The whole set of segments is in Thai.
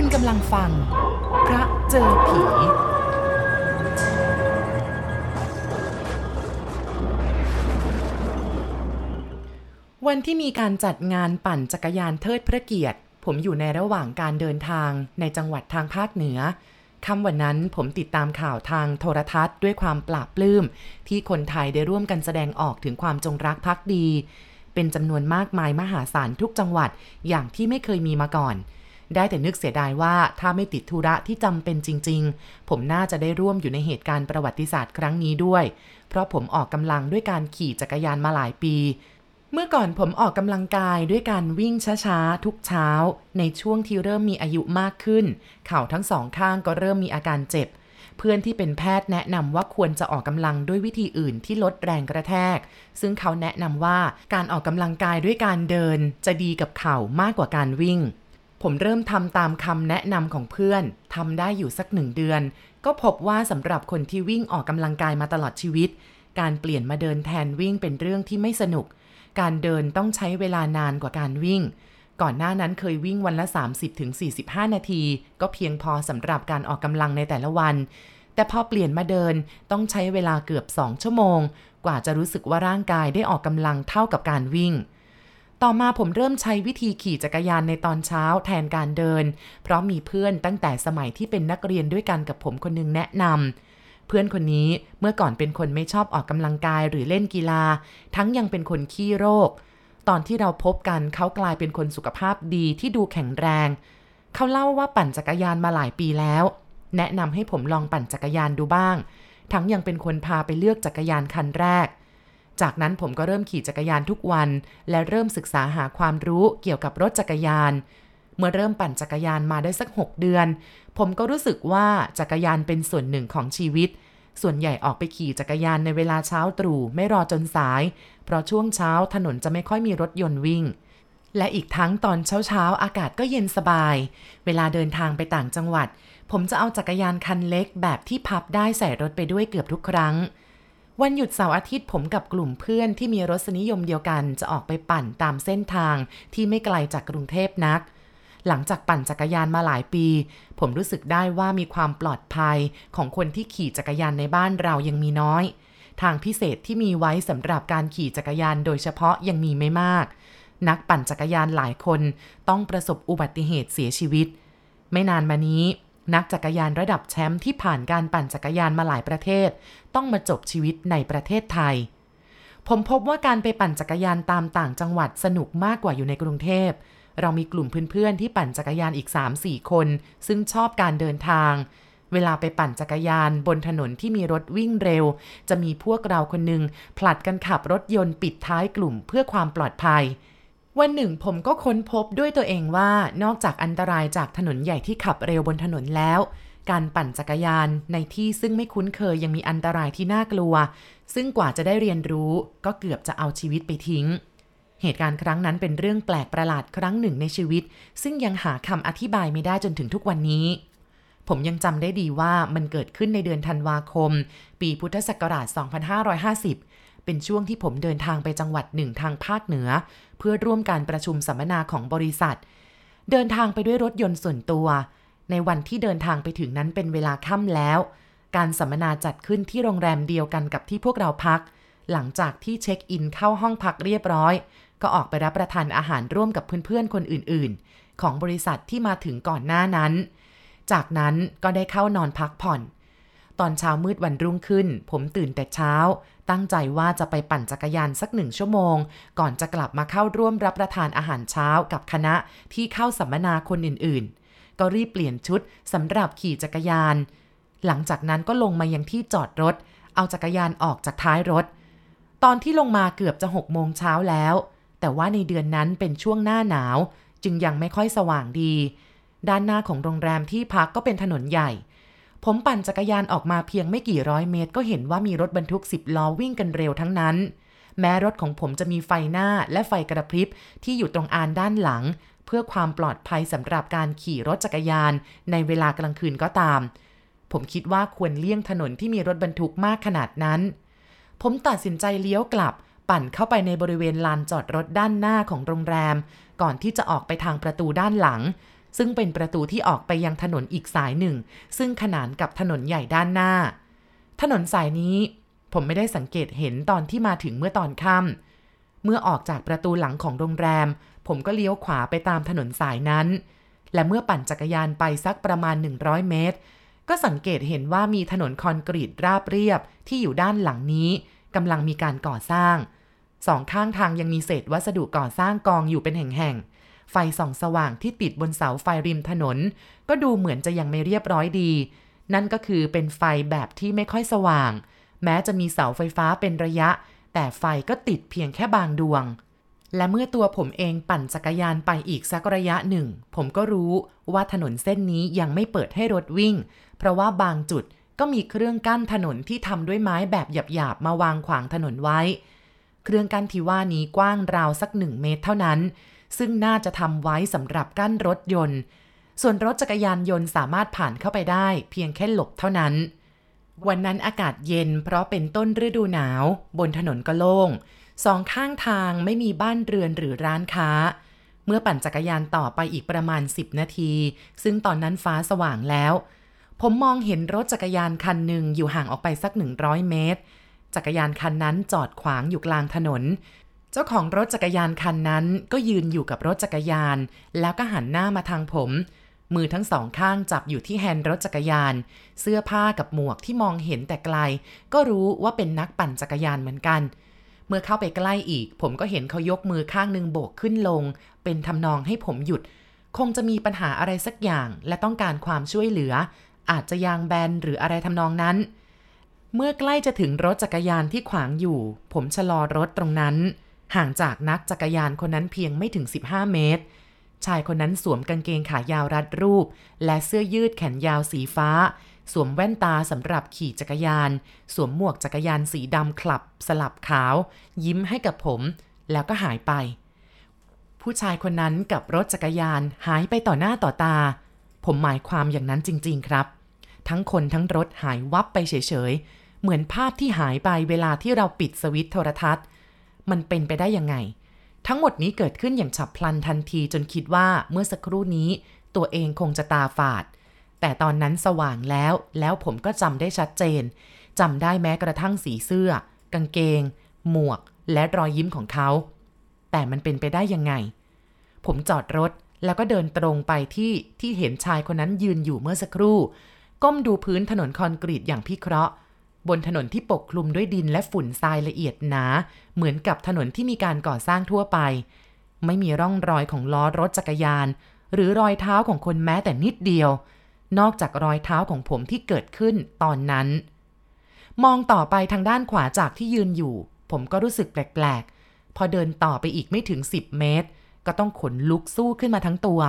คุณกำลังฟังพระเจอผีวันที่มีการจัดงานปั่นจักรยานเทิดพระเกียรติผมอยู่ในระหว่างการเดินทางในจังหวัดทางภาคเหนือค่ำวันนั้นผมติดตามข่าวทางโทรทัศน์ด้วยความปลาบปลื้มที่คนไทยได้ร่วมกันแสดงออกถึงความจงรักภักดีเป็นจำนวนมากมายมหาศาลทุกจังหวัดอย่างที่ไม่เคยมีมาก่อนได้แต่นึกเสียดายว่าถ้าไม่ติดธุระที่จำเป็นจริงๆผมน่าจะได้ร่วมอยู่ในเหตุการณ์ประวัติศาสตร์ครั้งนี้ด้วยเพราะผมออกกำลังด้วยการขี่จักรยานมาหลายปีเมื่อก่อนผมออกกำลังกายด้วยการวิ่งช้าๆทุกเช้าในช่วงที่เริ่มมีอายุมากขึ้นเข่าทั้งสองข้างก็เริ่มมีอาการเจ็บเพื่อนที่เป็นแพทย์แนะนำว่าควรจะออกกำลังด้วยวิธีอื่นที่ลดแรงกระแทกซึ่งเขาแนะนำว่าการออกกำลังกายด้วยการเดินจะดีกับเข่ามากกว่าการวิ่งผมเริ่มทำตามคำแนะนำของเพื่อนทำได้อยู่สัก1 เดือนก็พบว่าสำหรับคนที่วิ่งออกกำลังกายมาตลอดชีวิตการเปลี่ยนมาเดินแทนวิ่งเป็นเรื่องที่ไม่สนุกการเดินต้องใช้เวลานานกว่าการวิ่งก่อนหน้านั้นเคยวิ่งวันละ 30-45 นาทีก็เพียงพอสำหรับการออกกำลังในแต่ละวันแต่พอเปลี่ยนมาเดินต้องใช้เวลาเกือบ2 ชั่วโมงกว่าจะรู้สึกว่าร่างกายได้ออกกำลังเท่ากับการวิ่งต่อมาผมเริ่มใช้วิธีขี่จักรยานในตอนเช้าแทนการเดินเพราะมีเพื่อนตั้งแต่สมัยที่เป็นนักเรียนด้วยกันกับผมคนนึงแนะนำเพื่อนคนนี้เมื่อก่อนเป็นคนไม่ชอบออกกำลังกายหรือเล่นกีฬาทั้งยังเป็นคนขี้โรคตอนที่เราพบกันเขากลายเป็นคนสุขภาพดีที่ดูแข็งแรงเขาเล่าว่าปั่นจักรยานมาหลายปีแล้วแนะนำให้ผมลองปั่นจักรยานดูบ้างทั้งยังเป็นคนพาไปเลือกจักรยานคันแรกจากนั้นผมก็เริ่มขี่จักรยานทุกวันและเริ่มศึกษาหาความรู้เกี่ยวกับรถจักรยานเมื่อเริ่มปั่นจักรยานมาได้สัก6 เดือนผมก็รู้สึกว่าจักรยานเป็นส่วนหนึ่งของชีวิตส่วนใหญ่ออกไปขี่จักรยานในเวลาเช้าตรู่ไม่รอจนสายเพราะช่วงเช้าถนนจะไม่ค่อยมีรถยนต์วิ่งและอีกทั้งตอนเช้าๆอากาศก็เย็นสบายเวลาเดินทางไปต่างจังหวัดผมจะเอาจักรยานคันเล็กแบบที่พับได้ใส่รถไปด้วยเกือบทุกครั้งวันหยุดเสาร์อาทิตย์ผมกับกลุ่มเพื่อนที่มีรสนิยมเดียวกันจะออกไปปั่นตามเส้นทางที่ไม่ไกลจากกรุงเทพนักหลังจากปั่นจักรยานมาหลายปีผมรู้สึกได้ว่ามีความปลอดภัยของคนที่ขี่จักรยานในบ้านเรายังมีน้อยทางพิเศษที่มีไว้สำหรับการขี่จักรยานโดยเฉพาะยังมีไม่มากนักปั่นจักรยานหลายคนต้องประสบอุบัติเหตุเสียชีวิตไม่นานมานี้นักจักรยานระดับแชมป์ที่ผ่านการปั่นจักรยานมาหลายประเทศต้องมาจบชีวิตในประเทศไทยผมพบว่าการไปปั่นจักรยานตามต่างจังหวัดสนุกมากกว่าอยู่ในกรุงเทพเรามีกลุ่มเพื่อนๆที่ปั่นจักรยานอีก 3-4 คนซึ่งชอบการเดินทางเวลาไปปั่นจักรยานบนถนนที่มีรถวิ่งเร็วจะมีพวกเราคนนึงผลัดกันขับรถยนต์ปิดท้ายกลุ่มเพื่อความปลอดภัยวันหนึ่งผมก็ค้นพบด้วยตัวเองว่านอกจากอันตรายจากถนนใหญ่ที่ขับเร็วบนถนนแล้วการปั่นจักรยานในที่ซึ่งไม่คุ้นเคยยังมีอันตรายที่น่ากลัวซึ่งกว่าจะได้เรียนรู้ก็เกือบจะเอาชีวิตไปทิ้งเหตุการณ์ครั้งนั้นเป็นเรื่องแปลกประหลาดครั้งหนึ่งในชีวิตซึ่งยังหาคำอธิบายไม่ได้จนถึงทุกวันนี้ผมยังจำได้ดีว่ามันเกิดขึ้นในเดือนธันวาคมปีพุทธศักราช2550เป็นช่วงที่ผมเดินทางไปจังหวัดหนึ่งทางภาคเหนือเพื่อร่วมการประชุมสัมมนาของบริษัทเดินทางไปด้วยรถยนต์ส่วนตัวในวันที่เดินทางไปถึงนั้นเป็นเวลาค่ำแล้วการสัมมนาจัดขึ้นที่โรงแรมเดียวกันกับที่พวกเราพักหลังจากที่เช็คอินเข้าห้องพักเรียบร้อยก็ออกไปรับประทานอาหารร่วมกับเพื่อนๆคนอื่นๆของบริษัทที่มาถึงก่อนหน้านั้นจากนั้นก็ได้เข้านอนพักผ่อนตอนเช้ามืดวันรุ่งขึ้นผมตื่นแต่เช้าตั้งใจว่าจะไปปั่นจักรยานสัก1 ชั่วโมงก่อนจะกลับมาเข้าร่วมรับประทานอาหารเช้ากับคณะที่เข้าสัมมนาคนอื่นๆก็รีบเปลี่ยนชุดสำหรับขี่จักรยานหลังจากนั้นก็ลงมายังที่จอดรถเอาจักรยานออกจากท้ายรถตอนที่ลงมาเกือบจะ6 โมงเช้าแล้วแต่ว่าในเดือนนั้นเป็นช่วงหน้าหนาวจึงยังไม่ค่อยสว่างดีด้านหน้าของโรงแรมที่พักก็เป็นถนนใหญ่ผมปั่นจักรยานออกมาเพียงไม่กี่ร้อยเมตรก็เห็นว่ามีรถบรรทุก10 ล้อวิ่งกันเร็วทั้งนั้นแม้รถของผมจะมีไฟหน้าและไฟกระพริบที่อยู่ตรงอานด้านหลังเพื่อความปลอดภัยสำหรับการขี่รถจักรยานในเวลากลางคืนก็ตามผมคิดว่าควรเลี่ยงถนนที่มีรถบรรทุกมากขนาดนั้นผมตัดสินใจเลี้ยวกลับปั่นเข้าไปในบริเวณลานจอดรถด้านหน้าของโรงแรมก่อนที่จะออกไปทางประตูด้านหลัง ซึ่งเป็นประตูที่ออกไปยังถนนอีกสายหนึ่งซึ่งขนานกับถนนใหญ่ด้านหน้าถนนสายนี้ผมไม่ได้สังเกตเห็นตอนที่มาถึงเมื่อตอนค่ำเมื่อออกจากประตูหลังของโรงแรมผมก็เลี้ยวขวาไปตามถนนสายนั้นและเมื่อปั่นจักรยานไปสักประมาณ100เมตรก็สังเกตเห็นว่ามีถนนคอนกรีตราบเรียบที่อยู่ด้านหลังนี้กำลังมีการก่อสร้างสองข้างทางยังมีเศษวัสดุก่อสร้างกองอยู่เป็นแห่งๆไฟส่องสว่างที่ติดบนเสาไฟริมถนนก็ดูเหมือนจะยังไม่เรียบร้อยดีนั่นก็คือเป็นไฟแบบที่ไม่ค่อยสว่างแม้จะมีเสาไฟฟ้าเป็นระยะแต่ไฟก็ติดเพียงแค่บางดวงและเมื่อตัวผมเองปั่นจักรยานไปอีกสักระยะหนึ่งผมก็รู้ว่าถนนเส้นนี้ยังไม่เปิดให้รถวิ่งเพราะว่าบางจุดก็มีเครื่องกั้นถนนที่ทำด้วยไม้แบบหยาบๆมาวางขวางถนนไว้เครื่องกั้นที่ว่านี้กว้างราวสัก1 เมตรเท่านั้นซึ่งน่าจะทำไว้สำหรับกั้นรถยนต์ส่วนรถจักรยานยนต์สามารถผ่านเข้าไปได้เพียงแค่หลบเท่านั้นวันนั้นอากาศเย็นเพราะเป็นต้นฤดูหนาวบนถนนก็โล่งสองข้างทางไม่มีบ้านเรือนหรือร้านค้าเมื่อปั่นจักรยานต่อไปอีกประมาณ10 นาทีซึ่งตอนนั้นฟ้าสว่างแล้วผมมองเห็นรถจักรยานคันหนึ่งอยู่ห่างออกไปสัก100 เมตรจักรยานคันนั้นจอดขวางอยู่กลางถนนเจ้าของรถจักรยานคันนั้นก็ยืนอยู่กับรถจักรยานแล้วก็หันหน้ามาทางผมมือทั้งสองข้างจับอยู่ที่แฮนด์รถจักรยานเสื้อผ้ากับหมวกที่มองเห็นแต่ไกลก็รู้ว่าเป็นนักปั่นจักรยานเหมือนกันเมื่อเข้าไปใกล้อีกผมก็เห็นเขายกมือข้างนึงโบกขึ้นลงเป็นทำนองให้ผมหยุดคงจะมีปัญหาอะไรสักอย่างและต้องการความช่วยเหลืออาจจะยางแบนหรืออะไรทำนองนั้นเมื่อใกล้จะถึงรถจักรยานที่ขวางอยู่ผมชะลอรถตรงนั้นห่างจากนักจักรยานคนนั้นเพียงไม่ถึง15 เมตรชายคนนั้นสวมกางเกงขายาวรัดรูปและเสื้อยืดแขนยาวสีฟ้าสวมแว่นตาสำหรับขี่จักรยานสวมหมวกจักรยานสีดำคลับสลับขาวยิ้มให้กับผมแล้วก็หายไปผู้ชายคนนั้นกับรถจักรยานหายไปต่อหน้าต่อตาผมหมายความอย่างนั้นจริงๆครับทั้งคนทั้งรถหายวับไปเฉยๆเหมือนภาพที่หายไปเวลาที่เราปิดสวิตช์โทรทัศน์มันเป็นไปได้ยังไงทั้งหมดนี้เกิดขึ้นอย่างฉับพลันทันทีจนคิดว่าเมื่อสักครู่นี้ตัวเองคงจะตาฝาดแต่ตอนนั้นสว่างแล้วผมก็จำได้ชัดเจนจำได้แม้กระทั่งสีเสื้อกางเกงหมวกและรอยยิ้มของเขาแต่มันเป็นไปได้ยังไงผมจอดรถแล้วก็เดินตรงไปที่เห็นชายคนนั้นยืนอยู่เมื่อสักครู่ก้มดูพื้นถนนคอนกรีตอย่างพิเคราะห์บนถนนที่ปกคลุมด้วยดินและฝุ่นทรายละเอียดหนาเหมือนกับถนนที่มีการก่อสร้างทั่วไปไม่มีร่องรอยของล้อรถจักรยานหรือรอยเท้าของคนแม้แต่นิดเดียวนอกจากรอยเท้าของผมที่เกิดขึ้นตอนนั้นมองต่อไปทางด้านขวาจากที่ยืนอยู่ผมก็รู้สึกแปลกๆพอเดินต่อไปอีกไม่ถึง10 เมตรก็ต้องขนลุกสู้ขึ้นมาทั้งตัว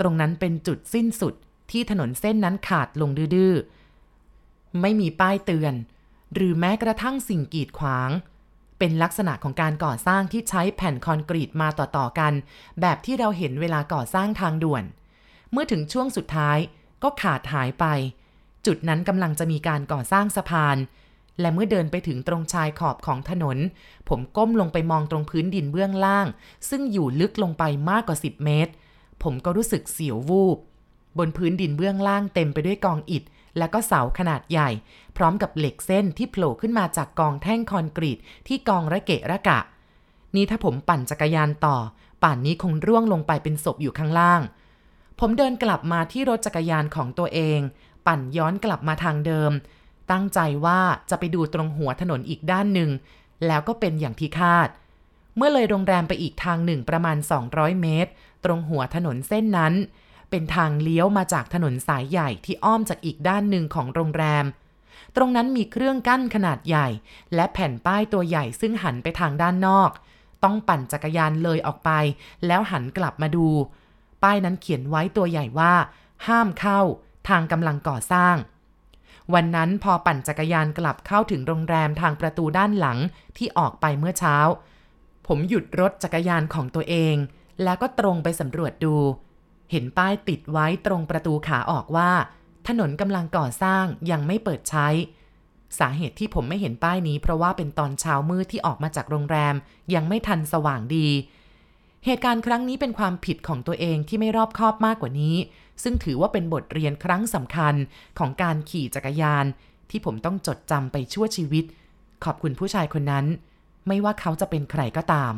ตรงนั้นเป็นจุดสิ้นสุดที่ถนนเส้นนั้นขาดลงดื้อๆไม่มีป้ายเตือนหรือแม้กระทั่งสิ่งกีดขวางเป็นลักษณะของการก่อสร้างที่ใช้แผ่นคอนกรีตมาต่อๆกันแบบที่เราเห็นเวลาก่อสร้างทางด่วนเมื่อถึงช่วงสุดท้ายก็ขาดหายไปจุดนั้นกำลังจะมีการก่อสร้างสะพานและเมื่อเดินไปถึงตรงชายขอบของถนนผมก้มลงไปมองตรงพื้นดินเบื้องล่างซึ่งอยู่ลึกลงไปมากกว่า10 เมตรผมก็รู้สึกเสียววูบบนพื้นดินเบื้องล่างเต็มไปด้วยกองอิฐและก็เสาขนาดใหญ่พร้อมกับเหล็กเส้นที่โผล่ขึ้นมาจากกองแท่งคอนกรีตที่กองระเกะระกะนี่ถ้าผมปั่นจักรยานต่อป่านนี้คงร่วงลงไปเป็นศพอยู่ข้างล่างผมเดินกลับมาที่รถจักรยานของตัวเองปั่นย้อนกลับมาทางเดิมตั้งใจว่าจะไปดูตรงหัวถนนอีกด้านหนึ่งแล้วก็เป็นอย่างที่คาดเมื่อเลยโรงแรมไปอีกทางหนึ่งประมาณ200 เมตรตรงหัวถนนเส้นนั้นเป็นทางเลี้ยวมาจากถนนสายใหญ่ที่อ้อมจากอีกด้านหนึ่งของโรงแรมตรงนั้นมีเครื่องกั้นขนาดใหญ่และแผ่นป้ายตัวใหญ่ซึ่งหันไปทางด้านนอกต้องปั่นจักรยานเลยออกไปแล้วหันกลับมาดูป้ายนั้นเขียนไว้ตัวใหญ่ว่าห้ามเข้าทางกำลังก่อสร้างวันนั้นพอปั่นจักรยานกลับเข้าถึงโรงแรมทางประตูด้านหลังที่ออกไปเมื่อเช้าผมหยุดรถจักรยานของตัวเองแล้วก็ตรงไปสำรวจดูเห็นป้ายติดไว้ตรงประตูขาออกว่าถนนกำลังก่อสร้างยังไม่เปิดใช้สาเหตุที่ผมไม่เห็นป้ายนี้เพราะว่าเป็นตอนเช้ามืดที่ออกมาจากโรงแรมยังไม่ทันสว่างดี เหตุการณ์ครั้งนี้เป็นความผิดของตัวเองที่ไม่รอบคอบมากกว่านี้ซึ่งถือว่าเป็นบทเรียนครั้งสำคัญของการขี่จักรยานที่ผมต้องจดจำไปชั่วชีวิตขอบคุณผู้ชายคนนั้นไม่ว่าเขาจะเป็นใครก็ตาม